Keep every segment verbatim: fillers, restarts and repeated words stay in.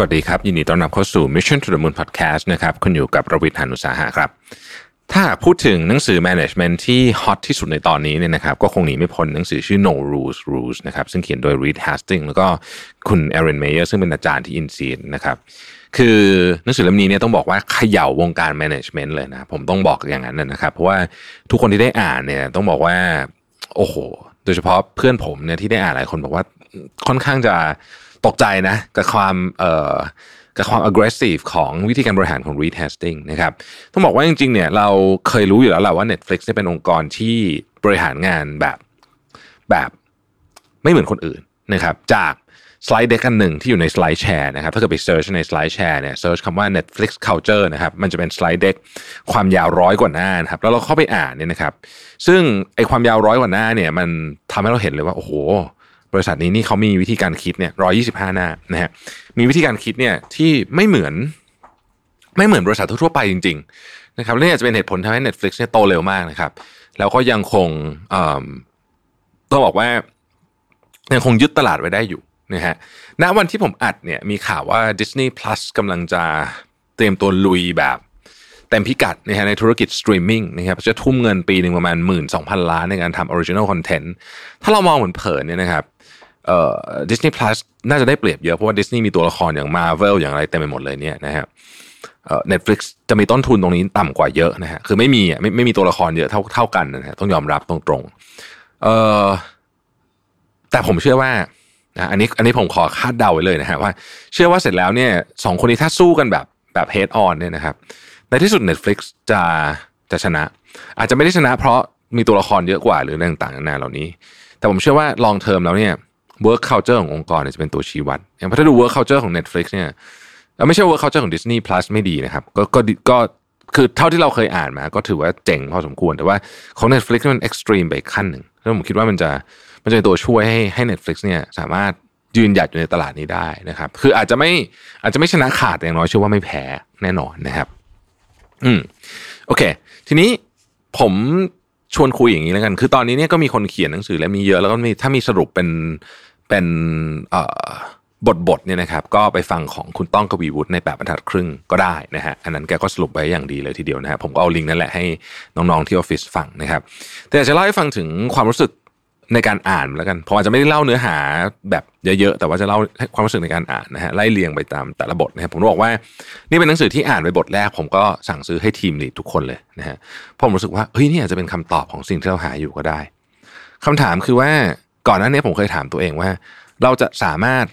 สวัสดีครับยินดีต้อนรับเข้าสู่ Mission to the Moon Podcast นะครับคุณอยู่กับระวิทย์หานุสาหะครับถ้าพูดถึงหนังสือ Management ที่ฮอตที่สุดในตอนนี้เนี่ยนะครับก็คงหนีไม่พ้นหนังสือชื่อ No Rules Rules นะครับซึ่งเขียนโดย Reed Hastings แล้วก็คุณ Erin Meyer ซึ่งเป็นอาจารย์ที่ INSEAD นะครับคือหนังสือเล่มนี้เนี่ยต้องบอกว่าเขย่าวงการ Management เลยนะผมต้องบอกอย่างนั้นนะครับเพราะว่าทุกคนที่ได้อ่านเนี่ยต้องบอกว่าโอ้โหโดยเฉพาะเพื่อนผมเนี่ยที่ได้อ่านหลายคนบอกว่าค่อนข้างจะตกใจนะกับความเอ่อกับความ aggressive ของวิธีการบริหารของ Reed Hastings นะครับต้องบอกว่าจริงๆเนี่ยเราเคยรู้อยู่แล้วแหละว่า Netflix เนี่ยเป็นองค์กรที่บริหารงานแบบแบบไม่เหมือนคนอื่นนะครับจากสไลด์เด็กอันหนึ่งที่อยู่ในสไลด์แชร์นะครับถ้าเกิดไปเซิร์ชในสไลด์แชร์เนี่ยเซิร์ชคำว่า Netflix Culture นะครับมันจะเป็นสไลด์เด็กความยาวร้อยกว่าหน้านะครับแล้วเราเข้าไปอ่านเนี่ยนะครับซึ่งไอ้ความยาวร้อยกว่าหน้าเนี่ยมันทำให้เราเห็นเลยว่าโอ้โหบริษัทนี้นี่เขามีวิธีการคิดเนี่ยหนึ่งร้อยยี่สิบห้าหน้านะฮะมีวิธีการคิดเนี่ยที่ไม่เหมือนไม่เหมือนบริษัททั่วๆไปจริงๆนะครับและนี่อาจจะเป็นเหตุผลทำให้ Netflix เนี่ยโตเร็วมากนะครับแล้วก็ยังคงเอ่อต้องบอกว่ายังคงยึดตลาดไว้ได้อยู่นะฮะณวันที่ผมอัดเนี่ยมีข่าวว่า Disney Plus กำลังจะเตรียมตัวลุยแบบเต็มพิกัดนะฮะในธุรกิจสตรีมมิ่งนะครับจะทุ่มเงินปีนึงประมาณ หนึ่งหมื่นสองพัน ล้านในการทำ Original Content ถ้าเรามองเหมือนเผินเนี่ยนะครับเอ่อ Disney Plus น่าจะได้เปรียบเยอะเพราะว่า Disney มีตัวละครอย่าง Marvel อย่างอะไรเต็มไปหมดเลยเนี่ยนะฮะเอ่อ Netflix จะมีต้นทุนตรงนี้ต่ำกว่าเยอะนะฮะคือไม่มีอ่ะไม่ไม่มีตัวละครเยอะเท่าเท่ากันนะฮะต้องยอมรับตรงๆเอ่อแต่ผมเชื่อว่านะอันนี้อันนี้ผมขอคาดเดาไว้เลยนะฮะว่าเชื่อว่าเสร็จแล้วเนี่ยสองคนนี้ถ้าสู้กันแบบแบบ head on เนี่ยนะครับในที่สุด Netflix จะจะชนะอาจจะไม่ได้ชนะเพราะมีตัวละครเยอะกว่าหรือต่างๆนานาเหล่านี้แต่ผมเชื่อว่า long term แล้วเนี่ย work culture ขององค์กรจะเป็นตัวชี้วัดอย่างถ้าดู work culture ของ Netflix เนี่ยไม่ใช่ work culture ของ Disney Plus ไม่ดีนะครับก็ก็ก็คือเท่าที่เราเคยอ่านมาก็ถือว่าเจ๋งพอสมควรแต่ว่าของ Netflix มัน extreme ไปขั้นหนึ่งแล้วผมคิดว่ามันจะมันจะเป็นตัวช่วยให้ให้ Netflix เนี่ยสามารถยืนหยัดอยู่ในตลาดนี้ได้นะครับคืออาจจะไม่อาจจะไม่ชนะขาดอย่างน้อยเชื่อว่าไม่แพ้แน่นอนนะครับอืมโอเคทีนี้ผมชวนคุยอย่างนี้แล้วกันคือตอนนี้เนี่ยก็มีคนเขียนหนังสือและมีเยอะแล้วก็มีถ้ามีสรุปเป็นเป็นเอ่อบทๆเนี่ยนะครับก็ไปฟังของคุณต้องกวีวุฒิในแปดบรรทัดครึ่งก็ได้นะฮะอันนั้นแกก็สรุปไว้อย่างดีเลยทีเดียวนะฮะผมก็เอาลิงก์นั่นแหละให้น้องๆที่ออฟฟิศฟังนะครับแต่อยากจะเล่าให้ฟังถึงความรู้สึกในการอ่านแล้วกันผมอาจจะไม่ได้เล่าเนื้อหาแบบเยอะๆแต่ว่าจะเล่าความรู้สึกในการอ่านนะฮะไล่เรียงไปตามแต่ละบทนะครับผมบอกว่านี่เป็นหนังสือที่อ่านไปบทแรกผมก็สั่งซื้อให้ทีมลีดทุกคนเลยนะฮะเพราะผมรู้สึกว่าเฮ้ยนี่อาจจะเป็นคำตอบของสิ่งที่เราหาอยู่ก็ได้คำถามคือว่าก่อนหน้านี้ผมเคยถามตัวเองว่าเราจะสามารถ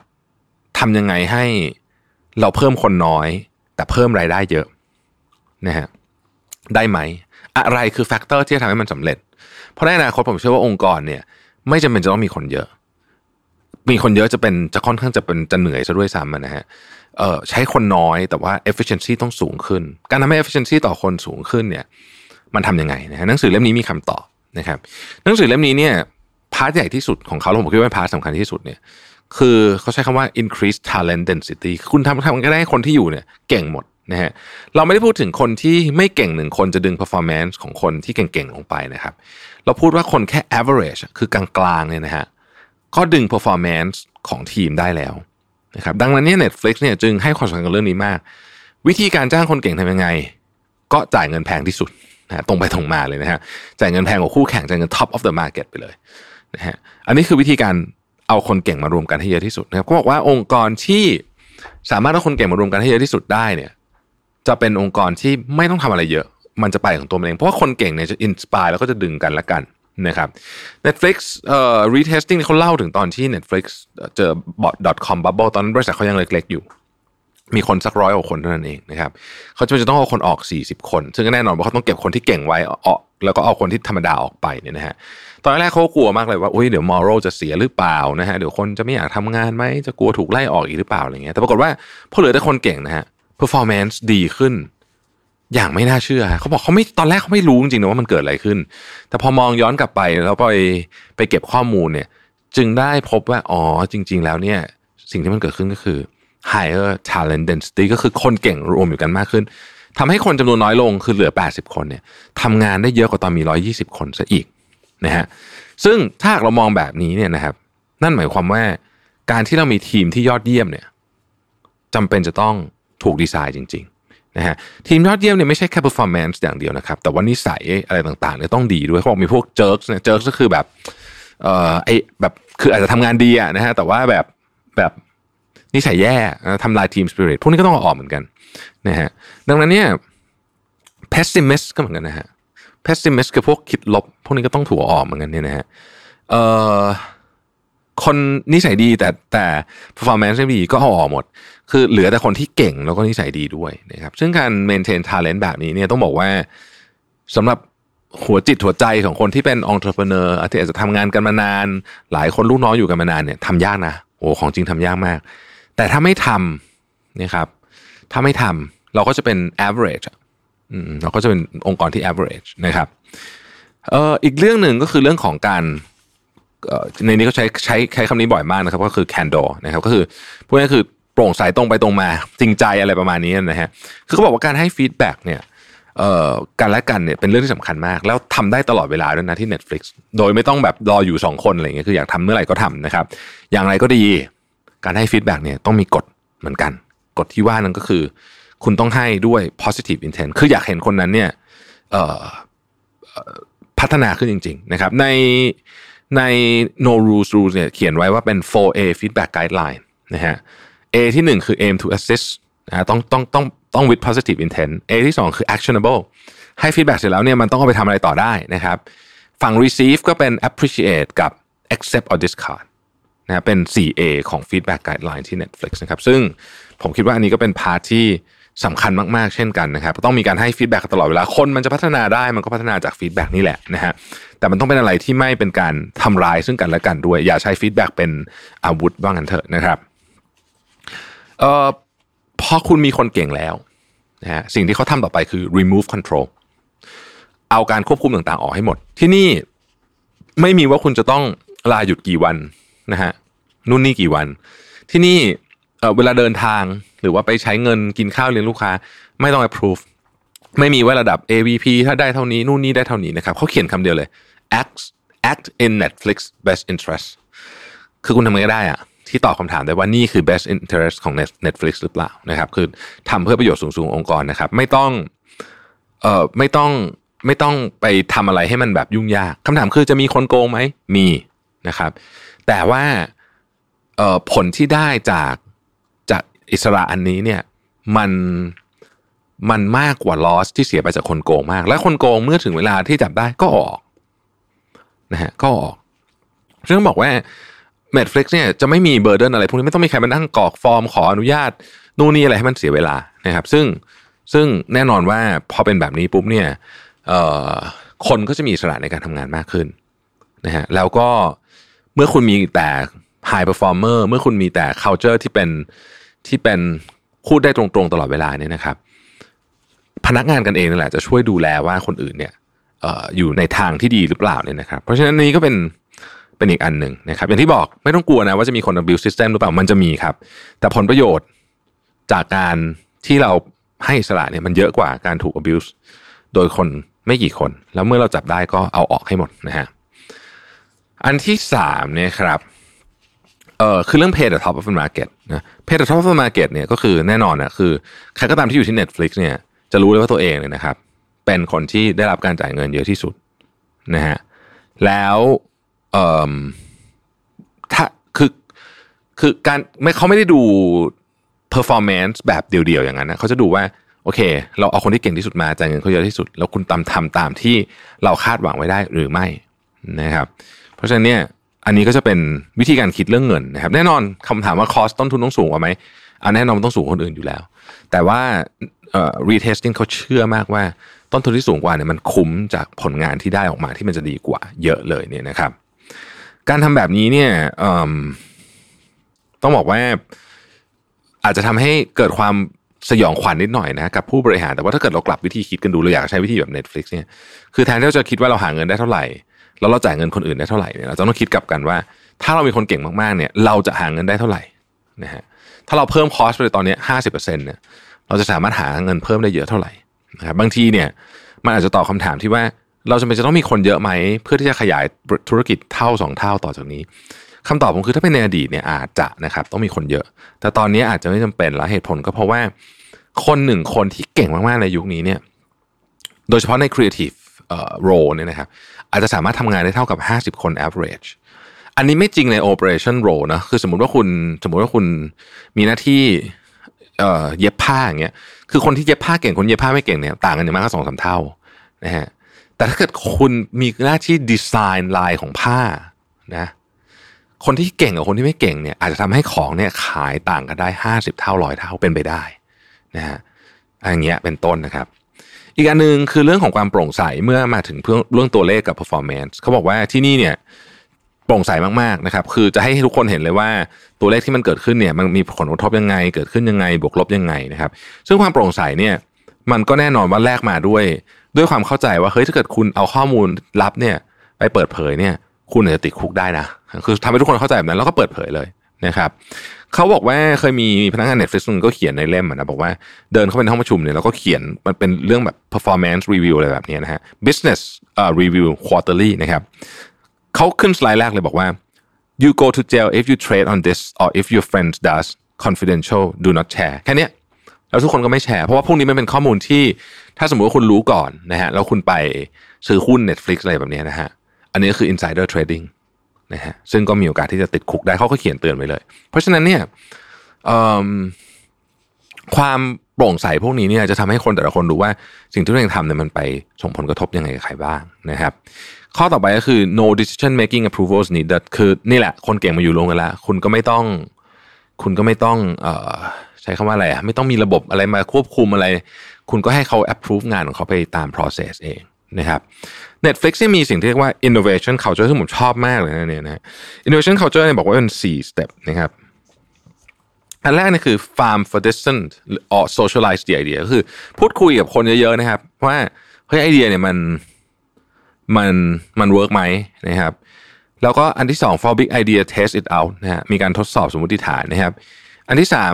ทำยังไงให้เราเพิ่มคนน้อยแต่เพิ่มรายได้เยอะนะฮะได้ไหมอะไรคือแฟกเตอร์ที่จะทำให้มันสำเร็จเพราะในอนาคตผมเชื่อว่าองค์กรเนี่ยไม่จำเป็นจะต้องมีคนเยอะมีคนเยอะจะเป็นจะค่อนข้างจะเป็นจะเหนื่อยซะด้วยซ้ำนะฮะเอ่อใช้คนน้อยแต่ว่า efficiency ต้องสูงขึ้นการทำให้ efficiency ต่อคนสูงขึ้นเนี่ยมันทำยังไงนะฮะหนังสือเล่มนี้มีคำตอบนะครับหนังสือเล่มนี้เนี่ยพาร์ทใหญ่ที่สุดของเขาผมคิดว่าเป็นพาร์ทสำคัญที่สุดเนี่ยคือเขาใช้คำว่า increase talent density คุณทำทำกันได้คนที่อยู่เนี่ยเก่งหมดนะฮะเราไม่ได้พูดถึงคนที่ไม่เก่งหนึ่งคนจะดึง performance ของคนที่เก่งๆลงไปนะครับเราพูดว่าคนแค่ average คือกลางๆเนี่ยนะฮะก็ดึง performance ของทีมได้แล้วนะครับดังนั้นเนี่ย Netflix เนี่ยจึงให้ความสำคัญกับเรื่องนี้มากวิธีการจ้างคนเก่งทำยังไงก็จ่ายเงินแพงที่สุดนะตรงไปตรงมาเลยนะฮะจ่ายเงินแพงกว่าคู่แข่งจ่ายเงิน top of the market ไปเลยนะฮะอันนี้คือวิธีการเอาคนเก่งมารวมกันให้เยอะที่สุดนะครับก็บอกว่าองค์กรที่สามารถเอาคนเก่งมารวมกันให้เยอะที่สุดได้เนี่ยจะเป็นองค์กรที่ไม่ต้องทำอะไรเยอะมันจะไปของตัวมันเองเพราะว่าคนเก่งเนี่ยจะอินสปายแล้วก็จะดึงกันละกันนะครับ Netflix เอ่อ Reed Hastings เขาเล่าถึงตอนที่ Netflix เจอ .com bubble ตอนนั้นบริษัทเขายังเล็กๆอยู่มีคนสักร้อยกว่าคนเท่านั้นเองนะครับเขาจำเป็นจะต้องเอาคนออกสี่สิบคนซึ่งก็แน่นอนว่าเขาต้องเก็บคนที่เก่งไว้ออกแล้วก็เอาคนที่ธรรมดาออกไปเนี่ยนะฮะตอนแรกเขากลัวมากเลยว่าอุ๊ยเดี๋ยวมอรัลจะเสียหรือเปล่านะฮะเดี๋ยวคนจะไม่อยากทำงานมั้ยจะกลัวถูกไล่ออกอีกหรือเปล่าอะไรเงี้ยแต่ปรากฏว่าพอเหลือแต่คนเก่งนะฮะperformance ดีขึ้น อย่างไม่น่าเชื่อเขาบอกเขาไม่ตอนแรกเขาไม่รู้จริงๆนะว่ามันเกิดอะไรขึ้นแต่พอมองย้อนกลับไปแล้วไปไปเก็บข้อมูลเนี่ยจึงได้พบว่าอ๋อจริงๆแล้วเนี่ยสิ่งที่มันเกิดขึ้นก็คือ higher talent density ก็คือคนเก่งรวมอยู่กันมากขึ้นทำให้คนจำนวนน้อยลงคือเหลือแปดสิบคนเนี่ยทำงานได้เยอะกว่าตอนมีหนึ่งร้อยยี่สิบคนซะอีกนะฮะซึ่งถ้าเรามองแบบนี้เนี่ยนะครับนั่นหมายความว่าการที่เรามีทีมที่ยอดเยี่ยมเนี่ยจำเป็นจะต้องถูกดีไซน์จริงๆนะฮะทีมยอดเยี่ยมเนี่ยไม่ใช่แค่ performance อย่างเดียวนะครับแต่ว่านิสัยอะไรต่างๆเนี่ยต้องดีด้วยเขาบอกมีพวก jerks เนี่ย jerks ก็คือแบบเอ่อไอแบบคืออาจจะทำงานดีอะนะฮะแต่ว่าแบบแบบนิสัยแย่ทำลายทีม spirit พวกนี้ก็ต้องเอาออกเหมือนกันนะฮะดังนั้นเนี่ย pessimist ก็เหมือนกันนะฮะ pessimist คือพวกคิดลบพวกนี้ก็ต้องถูกออกเหมือนกันเนี่ยนะฮะเอ่อคนนิสัยดีแต่แต่ performance ไม่ดีก็เอาออกหมดคือเหลือแต่คนที่เก่งแล้วก็นิสัยดีด้วยนะครับซึ่งการ maintain talent แบบนี้เนี่ยต้องบอกว่าสำหรับหัวจิตหัวใจของคนที่เป็น entrepreneur อาจจะทำงานกันมานานหลายคนลูกน้องอยู่กันมานานเนี่ยทำยากนะโอ้ของจริงทำยากมากแต่ถ้าไม่ทำนะครับถ้าไม่ทำเราก็จะเป็น average อืมเราก็จะเป็นองค์กรที่ average นะครับเอ่ออีกเรื่องหนึ่งก็คือเรื่องของการในนี้ก็ใช้ใช้ใช้คำนี้บ่อยมากนะครับก็คือ candor นะครับก็คือพูดง่ายๆคือโปร่งใสตรงไปตรงมาจริงใจอะไรประมาณนี้นะฮะคือเขาบอกว่าการให้ feedback เนี่ยเอ่อการและกันเนี่ยเป็นเรื่องที่สำคัญมากแล้วทำได้ตลอดเวลาด้วยนะที่ Netflix โดยไม่ต้องแบบรออยู่สองคนอะไรอย่างเงี้ยคืออยากทำเมื่อไหร่ก็ทำนะครับอย่างไรก็ดีการให้ feedback เนี่ยต้องมีกฎเหมือนกันกฎที่ว่านั้นก็คือคุณต้องให้ด้วย positive intent คืออยากเห็นคนนั้นเนี่ยเอ่อพัฒนาขึ้นจริงๆนะครับในใน No Rules Rules เนี่ยเขียนไว้ว่าเป็น โฟร์ เอ feedback guideline นะฮะ A ที่หนึ่งคือ aim to assist นะต้องต้องต้องต้อง with positive intent A ที่สองคือ actionable ให้ feedback เสร็จแล้วเนี่ยมันต้องเอาไปทำอะไรต่อได้นะครับฝั่ง receive ก็เป็น appreciate กับ accept or discard นะเป็น โฟร์ เอ ของ feedback guideline ที่ Netflix นะครับซึ่งผมคิดว่าอันนี้ก็เป็นพาร์ทที่สำคัญมากๆเช่นกันนะครับต้องมีการให้ฟีดแบ็กตลอดเวลาคนมันจะพัฒนาได้มันก็พัฒนาจากฟีดแบ็กนี่แหละนะฮะแต่มันต้องเป็นอะไรที่ไม่เป็นการทำร้ายซึ่งกันและกันด้วยอย่าใช้ฟีดแบ็กเป็นอาวุธว่างั้นเถอะนะครับเอ่อพอคุณมีคนเก่งแล้วนะฮะสิ่งที่เขาทำต่อไปคือ remove control เอาการควบคุมต่างๆออกให้หมดที่นี่ไม่มีว่าคุณจะต้องลาหยุดกี่วันนะฮะนู่นนี่กี่วันที่นี่เวลาเดินทางหรือว่าไปใช้เงินกินข้าวเลี้ยงลูกค้าไม่ต้อง approve ไม่มีว่าระดับ เอ วี พี ถ้าได้เท่านี้นู่นนี่ได้เท่านี้นะครับเขาเขียนคำเดียวเลย act act in Netflix best interest คือคุณทำอะไรก็ได้อะที่ตอบคำถามได้ว่านี่คือ best interest ของ Netflix หรือเปล่านะครับคือทำเพื่อประโยชน์สูงสุดขององค์กรนะครับไม่ต้องเอ่อไม่ต้องไม่ต้องไปทำอะไรให้มันแบบยุ่งยากคำถามคือจะมีคนโกงไหมมีนะครับแต่ว่าเอ่อผลที่ได้จากอิสระอันนี้เนี่ยมันมันมากกว่า loss ที่เสียไปจากคนโกงมากและคนโกงเมื่อถึงเวลาที่จับได้ก็ออกนะฮะก็ออกเรื่องบอกว่า Netflix เนี่ยจะไม่มี burden อะไรพวกนี้ไม่ต้องมีใครมานั่งกรอกฟอร์มขออนุญาตนู่นนี่อะไรให้มันเสียเวลานะครับซึ่งซึ่งแน่นอนว่าพอเป็นแบบนี้ปุ๊บเนี่ยเอ่อคนก็จะมีอิสระในการทำงานมากขึ้นนะฮะแล้วก็เมื่อคุณมีแต่ high performer เมื่อคุณมีแต่ culture ที่เป็นที่เป็นพูดได้ตรงๆตลอดเวลาเนี่ยนะครับพนักงานกันเองนั่นแหละจะช่วยดูแลว่าคนอื่นเนี่ย อ, อ, อยู่ในทางที่ดีหรือเปล่าเนี่ยนะครับเพราะฉะนั้นนี่ก็เป็นเป็นอีกอันหนึ่งนะครับอย่างที่บอกไม่ต้องกลัวนะว่าจะมีคน abuse system หรือเปล่ามันจะมีครับแต่ผลประโยชน์จากการที่เราให้อิสระเนี่ยมันเยอะกว่าการถูก abuse โดยคนไม่กี่คนแล้วเมื่อเราจับได้ก็เอาออกให้หมดนะฮะอันที่สามเนี่ยครับเอ่อคือเรื่อง Pay the Top of the Market นะ Pay the Top of the Market เนี่ยก็คือแน่นอนนะคือใครก็ตามที่อยู่ที่ Netflix เนี่ยจะรู้เลยว่าตัวเองเนี่ยนะครับเป็นคนที่ได้รับการจ่ายเงินเยอะที่สุดนะฮะแล้วเอ่อถ้าคือคือการไม่เขาไม่ได้ดู performance แบบเดี่ยวๆอย่างนั้นนะเขาจะดูว่าโอเคเราเอาคนที่เก่งที่สุดมาจ่ายเงินเขาเยอะที่สุดแล้วคุณตามทำตามที่เราคาดหวังไว้ได้หรือไม่นะครับเพราะฉะนั้นเนี่ยอันนี้ก็จะเป็นวิธีการคิดเรื่องเงินนะครับแน่นอนคำถามว่าคอสต้นทุนต้องสูงกว่าไหมอ่ะแน่นอนมันต้องสูงกว่าคนอื่นอยู่แล้วแต่ว่าเอ่อ Reed Hastings เขาเชื่อมากว่าต้นทุนที่สูงกว่าเนี่ยมันคุ้มจากผลงานที่ได้ออกมาที่มันจะดีกว่าเยอะเลยเนี่ยนะครับการทำแบบนี้เนี่ยเอ่อต้องบอกว่าอาจจะทำให้เกิดความ สยองขวัญ น, นิดหน่อยนะกับผู้บริหารแต่ว่าถ้าเกิดเรากลับวิธีคิดกันดูเราอยากใช้วิธีแบบ Netflix เนี่ยคือแทนที่เราจะคิดว่าเราหาเงินได้เท่าไหร่แล้วเราจ่ายเงินคนอื่นได้เท่าไหร่เนี่ยเราจะต้องคิดกลับกันว่าถ้าเรามีคนเก่งมากๆเนี่ยเราจะหาเงินได้เท่าไหร่นะฮะถ้าเราเพิ่มคอสไปเลยตอนนี้ ห้าสิบเปอร์เซ็นต์ เนี่ยเราจะสามารถหาเงินเพิ่มได้เยอะเท่าไหร่นะครับบางทีเนี่ยมันอาจจะตอบคำถามที่ว่าเราจำเป็นจะต้องมีคนเยอะไหมเพื่อที่จะขยายธุรกิจเท่าสองเท่าต่อจากนี้คำตอบผมคือถ้าเป็นในอดีตเนี่ยอาจจะนะครับต้องมีคนเยอะแต่ตอนนี้อาจจะไม่จำเป็นแล้วเหตุผลก็เพราะว่าคนหนึ่งคนที่เก่งมากๆในยุคนี้เนี่ยโดยเฉพาะใน creative role เนี่ยนะครับอาจจะสามารถทำงานได้เท่ากับห้าสิบคน average อันนี้ไม่จริงใน operation role นะคือสมมุติว่าคุณสมมุติว่าคุณมีหน้าที่เอ่อเย็บผ้าอย่างเงี้ยคือคนที่เย็บผ้าเก่งคนเย็บผ้าไม่เก่งเนี่ยต่างกันอย่างมากก็ สองถึงสาม เท่านะฮะแต่ถ้าเกิดคุณมีหน้าที่ดีไซน์ลายของผ้านะคนที่เก่งกับคนที่ไม่เก่งเนี่ยอาจจะทำให้ของเนี่ยขายต่างกันได้ห้าสิบเท่าร้อยเท่าเป็นไปได้นะฮะอย่างเงี้ยเป็นต้นนะครับอีกอันนึงคือเรื่องของความโปร่งใสเมื่อมาถึงเรื่องตัวเลขกับ performance เขาบอกว่าที่นี่เนี่ยโปร่งใสมากๆนะครับคือจะให้ทุกคนเห็นเลยว่าตัวเลขที่มันเกิดขึ้นเนี่ยมันมีผลกระทบยังไงเกิดขึ้นยังไงบวกลบยังไงนะครับซึ่งความโปร่งใสเนี่ยมันก็แน่นอนว่าแลกมาด้วยด้วยความเข้าใจว่าเฮ้ยถ้าเกิดคุณเอาข้อมูลลับเนี่ยไปเปิดเผยเนี่ยคุณอาจจะติดคุกได้นะคือทำให้ทุกคนเข้าใจแบบนั้นแล้วก็เปิดเผยเลยนะครับเขาบอกว่าเคยมีพนักงาน Netflix นึงก็เขียนในเล่มนะบอกว่าเดินเข้าไปในห้องประชุมเนี่ยแล้วก็เขียนมันเป็นเรื่องแบบ performance review อะไรแบบนี้นะฮะ business uh, review quarterly นะครับเขาขึ้นสไลด์แรกเลยบอกว่า you go to jail if you trade on this or if your friend does confidential do not share แค่นี้แล้วทุกคนก็ไม่แชร์เพราะว่าพวกนี้มันเป็นข้อมูลที่ถ้าสมมุติว่าคุณรู้ก่อนนะฮะแล้วคุณไปซื้อหุ้น Netflix อะไรแบบนี้นะฮะอันนี้ก็คือ insider tradingนะฮะซึ่งก็มีโอกาสที่จะติดคุกได้เขาก็เขียนเตือนไว้เลยเพราะฉะนั้นเนี่ยความโปร่งใสพวกนี้เนี่ยจะทำให้คนแต่ละคนรู้ว่าสิ่งที่ตัวเองทำเนี่ยมันไปส่งผลกระทบยังไงกับใครบ้างนะครับข้อต่อไปก็คือ no decision making approvals needed คือนี่แหละคนเก่งมาอยู่รวมกันละคุณก็ไม่ต้องคุณก็ไม่ต้องเอ่อใช้คำว่าอะไรอ่ะไม่ต้องมีระบบอะไรมาควบคุมอะไรคุณก็ให้เขา approve งานของเขาไปตาม process เองนะครับ Netflix เนี่ยมีสิ่งที่เรียกว่า innovation culture ซึ่งผมชอบมากเลยนะเนี่ยนะ innovation culture เนี่ยบอกว่าเป็นสี่ step นะครับอันแรกนี่คือ farm for distant or socialize the idea ก็คือพูดคุยกับคนเยอะๆนะครับว่าเฮ้ยไอเดียเนี่ยมันมันมันเวิร์คไหมนะครับแล้วก็อันที่สอง for big idea test it out นะฮะมีการทดสอบสมมติฐานนะครับอันที่สาม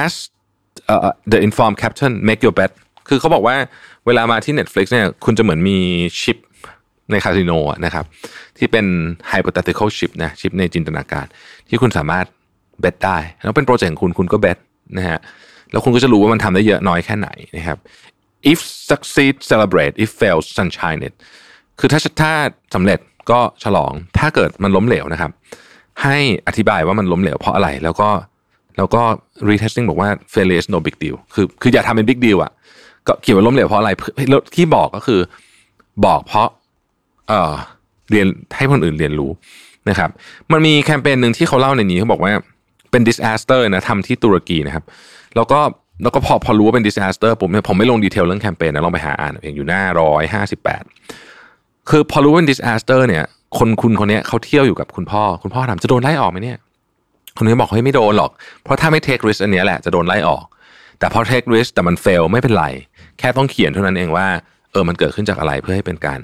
ask uh, the informed captain make your betคือเขาบอกว่าเวลามาที่ Netflix เนี่ยคุณจะเหมือนมีชิปในคาสิโนนะครับที่เป็น hypothetical chip นะชิปในจินตนาการที่คุณสามารถเบทได้แล้วเป็นโปรเจกต์ของคุณคุณก็เบทนะฮะแล้วคุณก็จะรู้ว่ามันทำได้เยอะน้อยแค่ไหนนะครับ if succeed celebrate if fail sunshine it คือถ้าถ้าสำเร็จก็ฉลองถ้าเกิดมันล้มเหลวนะครับให้อธิบายว่ามันล้มเหลวเพราะอะไรแล้วก็แล้วก็ retesting บอกว่า failure is no big deal คือคืออย่าทำเป็น big deal อ่ะก็เกี่ยวกับล้มเหลวเพราะอะไรที่บอกก็คือบอกเพราะเอ่อเรียนให้คนอื่นเรียนรู้นะครับมันมีแคมเปญหนึ่งที่เขาเล่าในนี้เขาบอกว่าเป็น disaster นะทำที่ตุรกีนะครับแล้วก็แล้วก็พอพอรู้ว่าเป็น disaster ผมผมไม่ลงดีเทลเรื่องแคมเปญนะลองไปหาอ่านเองอยู่หน้าหนึ่งห้าแปดคือพอรู้ว่าเป็น disaster เนี่ยคนคุณคนนี้เขาเที่ยวอยู่กับคุณพ่อคุณพ่อถามจะโดนไล่ออกไหมเนี่ยคนนี้บอกเฮ้ยไม่โดนหรอกเพราะถ้าไม่ take risk อันนี้แหละจะโดนไล่ออกแต่พอ take risk แต่มัน fail ไม่เป็นไรแค่ต้องเขียนเท่านั้นเองว่าเออมันเกิดขึ้นจากอะไรเพื่อให้เป็นการ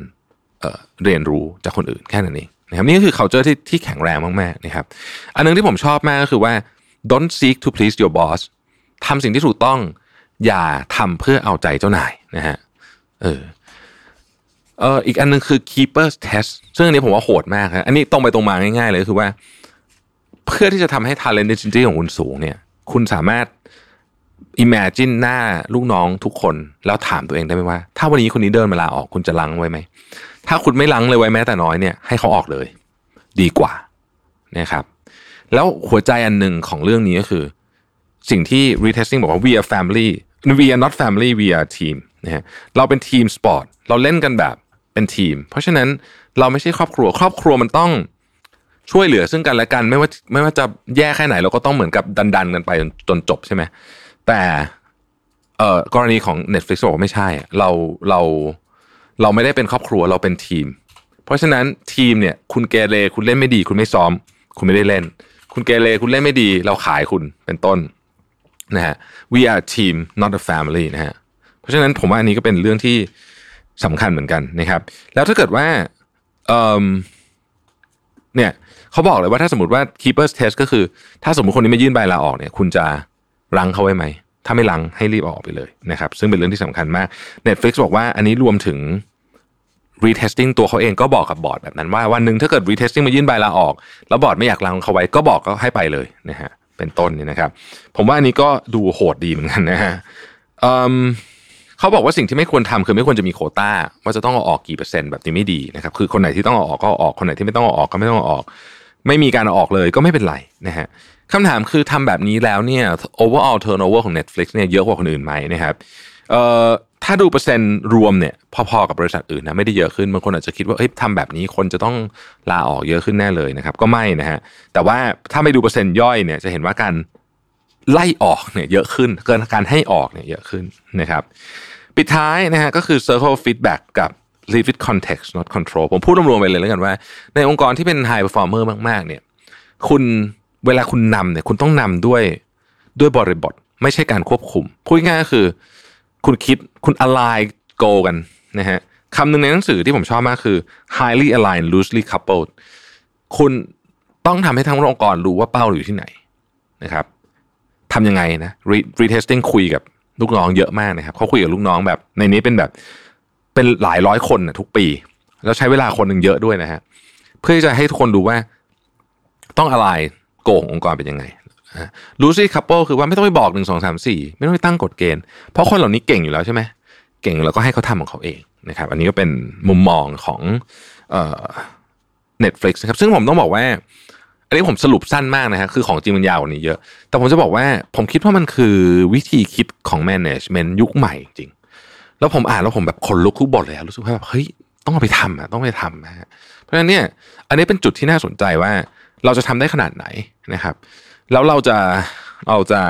เอ่อเรียนรู้จากคนอื่นแค่นั้นเองนะครับนี่ก็คือ culture ที่ที่แข็งแรงมากๆนะครับอันนึงที่ผมชอบมากก็คือว่า don't seek to please your boss ทำสิ่งที่ถูกต้องอย่าทำเพื่อเอาใจเจ้านายนะฮะเออเอออีกอันนึงคือ keeper's test ซึ่งอันนี้ผมว่าโหดมากนะอันนี้ตรงไปตรงมาง่ายๆเลยคือว่าเพื่อที่จะทำให้ talent density ของคุณสูงเนี่ยคุณสามารถimagine หน้าลูกน้องทุกคนแล้วถามตัวเองได้ไหมว่าถ้าวันนี้คนนี้เดินมาลาออกคุณจะลังไว้ไหมถ้าคุณไม่ลังเลยไว้แม้แต่น้อยเนี่ยให้เขาออกเลยดีกว่านะครับแล้วหัวใจอันหนึ่งของเรื่องนี้ก็คือสิ่งที่ retesting บอกว่า we are family we are not family we are team นะฮะเราเป็นทีมสปอร์ตเราเล่นกันแบบเป็นทีมเพราะฉะนั้นเราไม่ใช่ครอบครัวครอบครัวมันต้องช่วยเหลือซึ่งกันและกันไม่ว่าไม่ว่าจะแย่แค่ไหนเราก็ต้องเหมือนกับดันๆกันไปจนจบใช่ไหมแต่เอ่อกรณีของ Netflix บอกว่าไม่ใช่เราเราเราไม่ได้เป็นครอบครัวเราเป็นทีมเพราะฉะนั้นทีมเนี่ยคุณเกเรคุณเล่นไม่ดีคุณไม่ซ้อมคุณไม่ได้เล่นคุณเกเรคุณเล่นไม่ดีเราขายคุณเป็นต้น นะฮะ we are a team not a family นะฮะเพราะฉะนั้นผมว่าอันนี้ก็เป็นเรื่องที่สำคัญเหมือนกันนะครับแล้วถ้าเกิดว่าเนี่ยเขาบอกเลยว่าถ้าสมมติว่า keepers test ก็คือถ้าสมมติคนนี้ไม่ยื่นใบลาออกเนี่ยคุณจะรั้งเขาไว้ไหมถ้าไม่รั้งให้รีบออกไปเลยนะครับซึ่งเป็นเรื่องที่สำคัญมาก Netflix บอกว่าอันนี้รวมถึง retesting ตัวเขาเองก็บอกกับบอร์ดแบบนั้นว่าวันนึงถ้าเกิด retesting มายื่นใบลาออกแล้วบอร์ดไม่อยากรั้งเขาไว้ก็บอกก็ให้ไปเลยนะฮะเป็นต้นนี่นะครับผมว่าอันนี้ก็ดูโหดดีเหมือนกันนะฮะเขาบอกว่าสิ่งที่ไม่ควรทำคือไม่ควรจะมีโควต้าว่าจะต้องเอาออกกี่เปอร์เซ็นต์แบบนี้ไม่ดีนะครับคือคนไหนที่ต้องเอาออกก็เอาออกคนไหนที่ไม่ต้องเอาออกก็ไม่ต้องเอาออกไม่มีการเอาออกเลยก็ไม่เป็นไรนะฮะคำถามคือทำแบบนี้แล้วเนี่ย overall turnover ของ Netflix เนี่ยเยอะกว่าคนอื่นไหมนะครับเอ่อถ้าดูเปอร์เซ็นต์รวมเนี่ยพอๆกับบริษัทอื่นนะไม่ได้เยอะขึ้นบางคนอาจจะคิดว่าเฮ้ยทำแบบนี้คนจะต้องลาออกเยอะขึ้นแน่เลยนะครับก็ไม่นะฮะแต่ว่าถ้าไม่ดูเปอร์เซ็นต์ย่อยเนี่ยจะเห็นว่าการไล่ออกเนี่ยเยอะขึ้นเกินการให้ออกเนี่ยเยอะขึ้นนะครับปิดท้ายนะฮะก็คือ circle feedback กับ lead with context not control ผมพูดรวมๆไปเลยแล้วกันว่าในองค์กรที่เป็น high performer มากๆเนี่ยคุณเวลาคุณนำเนี่ยคุณต้องนำด้วยด้วยบริบทไม่ใช่การควบคุมพูดง่ายๆก็คือคุณคิดคุณ align goal กันนะฮะคำหนึ่งในหนังสือที่ผมชอบมากคือ highly aligned loosely coupled คุณต้องทำให้ทั้งองค์กรรู้ว่าเป้าอยู่ที่ไหนนะครับทำยังไงนะ retesting คุยกับลูกน้องเยอะมากนะครับเขาคุยกับลูกน้องแบบในนี้เป็นแบบเป็นหลายร้อยคนนะทุกปีแล้วใช้เวลาคนหนึ่งเยอะด้วยนะฮะเพื่อจะให้ทุกคนดูว่าต้องอะไรโกงองค์กรเป็นยังไง Lucy Couple คือว่าไม่ต้องไปบอกหนึ่ง สอง สาม สี่ไม่ต้องไปตั้งกฎเกณฑ์เพราะคนเหล่านี้เก่งอยู่แล้วใช่ไหมเก่งแล้วก็ให้เขาทำของเขาเองนะครับอันนี้ก็เป็นมุมมองของเอ่อ Netflix นะครับซึ่งผมต้องบอกว่าอันนี้ผมสรุปสั้นมากนะฮะคือของจริงมันยาวกว่านี้เยอะแต่ผมจะบอกว่าผมคิดว่ามันคือวิธีคิดของแมเนจเมนต์ยุคใหม่จริงแล้วผมอ่านแล้วผมแบบขนลุกทุกบทเลยรู้สึกว่าแบบเฮ้ยต้องเอาไปทำอ่ะต้องไปทำนะฮะเพราะฉะนั้นเนี่ยอันนี้เป็นจุดที่น่าสนใจว่าเราจะทำได้ขนาดไหนนะครับแล้วเราจะเราจะ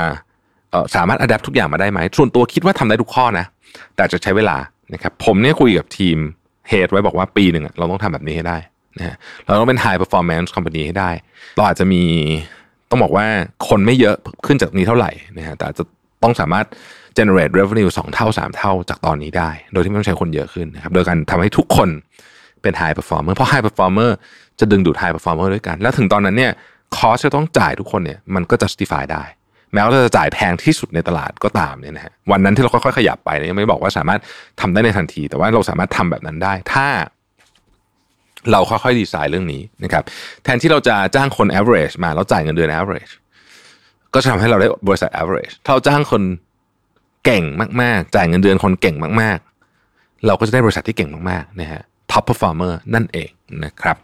สามารถอัดแอปทุกอย่างมาได้ไหมส่วนตัวคิดว่าทำได้ทุกข้อนะแต่จะใช้เวลานะครับผมเนี่ยคุยกับทีมเฮดไว้บอกว่าปีหนึ่งเราต้องทำแบบนี้ให้ได้นะเราต้องเป็น high performance company ให้ได้เราอาจจะมีต้องบอกว่าคนไม่เยอะขึ้นจากนี้เท่าไหร่นะฮะแต่จะต้องสามารถ generate revenue สองเท่าสามเท่าจากตอนนี้ได้โดยที่ไม่ต้องใช้คนเยอะขึ้นนะครับโดยการทำให้ทุกคนเป็น high performer เพราะ high performer จะดึงดูด high performer ด้วยกันแล้วถึงตอนนั้นเนี่ย cost ที่ต้องจ่ายทุกคนเนี่ยมันก็ justify ได้แม้ว่าจะจ่ายแพงที่สุดในตลาดก็ตามเนี่ยนะฮะวันนั้นที่เราค่อยๆขยับไปเนี่ยไม่บอกว่าสามารถทำได้ในทันทีแต่ว่าเราสามารถทำแบบนั้นได้ถ้าเราค่อยๆดีไซน์เรื่องนี้นะครับแทนที่เราจะจ้างคน average มาแล้วจ่ายเงินเดือน average ก็จะทำให้เราได้บริษัท average ถ้าเราจ้างคนเก่งมากๆจ่ายเงินเดือนคนเก่งมากๆเราก็จะได้บริษัทที่เก่งมากๆนะฮะ top performer นั่นเองนะครับ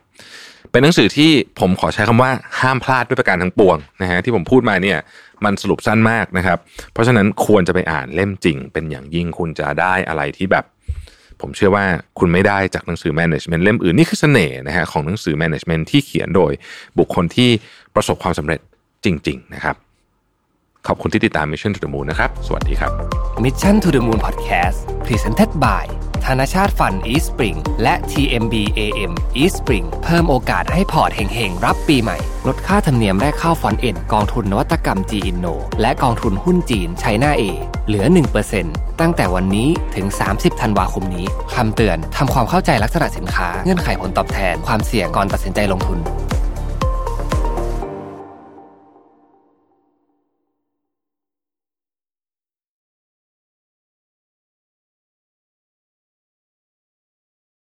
เป็นหนังสือที่ผมขอใช้คำว่าห้ามพลาดด้วยประการทั้งปวงนะฮะที่ผมพูดมาเนี่ยมันสรุปสั้นมากนะครับเพราะฉะนั้นควรจะไปอ่านเล่มจริงเป็นอย่างยิ่งคุณจะได้อะไรที่แบบผมเชื่อว่าคุณไม่ได้จากหนังสือ management เล่มอื่นนี่คือเสน่ห์นะฮะของหนังสือ management ที่เขียนโดยบุคคลที่ประสบความสำเร็จจริงๆนะครับขอบคุณที่ติดตาม Mission to the Moon นะครับสวัสดีครับ Mission to the Moon Podcast Presented by ธนชาติฟัน East Spring และ ที เอ็ม บี เอ เอ็ม East Spring เพิ่มโอกาสให้พอร์ตเฮงๆรับปีใหม่ลดค่าธรรมเนียมแรกเข้า Fund N กองทุนนวัตกรรม G-Inno และกองทุนหุ้นจีน China A เหลือ หนึ่งเปอร์เซ็นต์ ตั้งแต่วันนี้ถึงสามสิบธันวาคมนี้คำเตือนทำความเข้าใจลักษณะสินค้าเงื่อนไขผลตอบแทนความเสี่ยงก่อนตัดสินใจลงทุน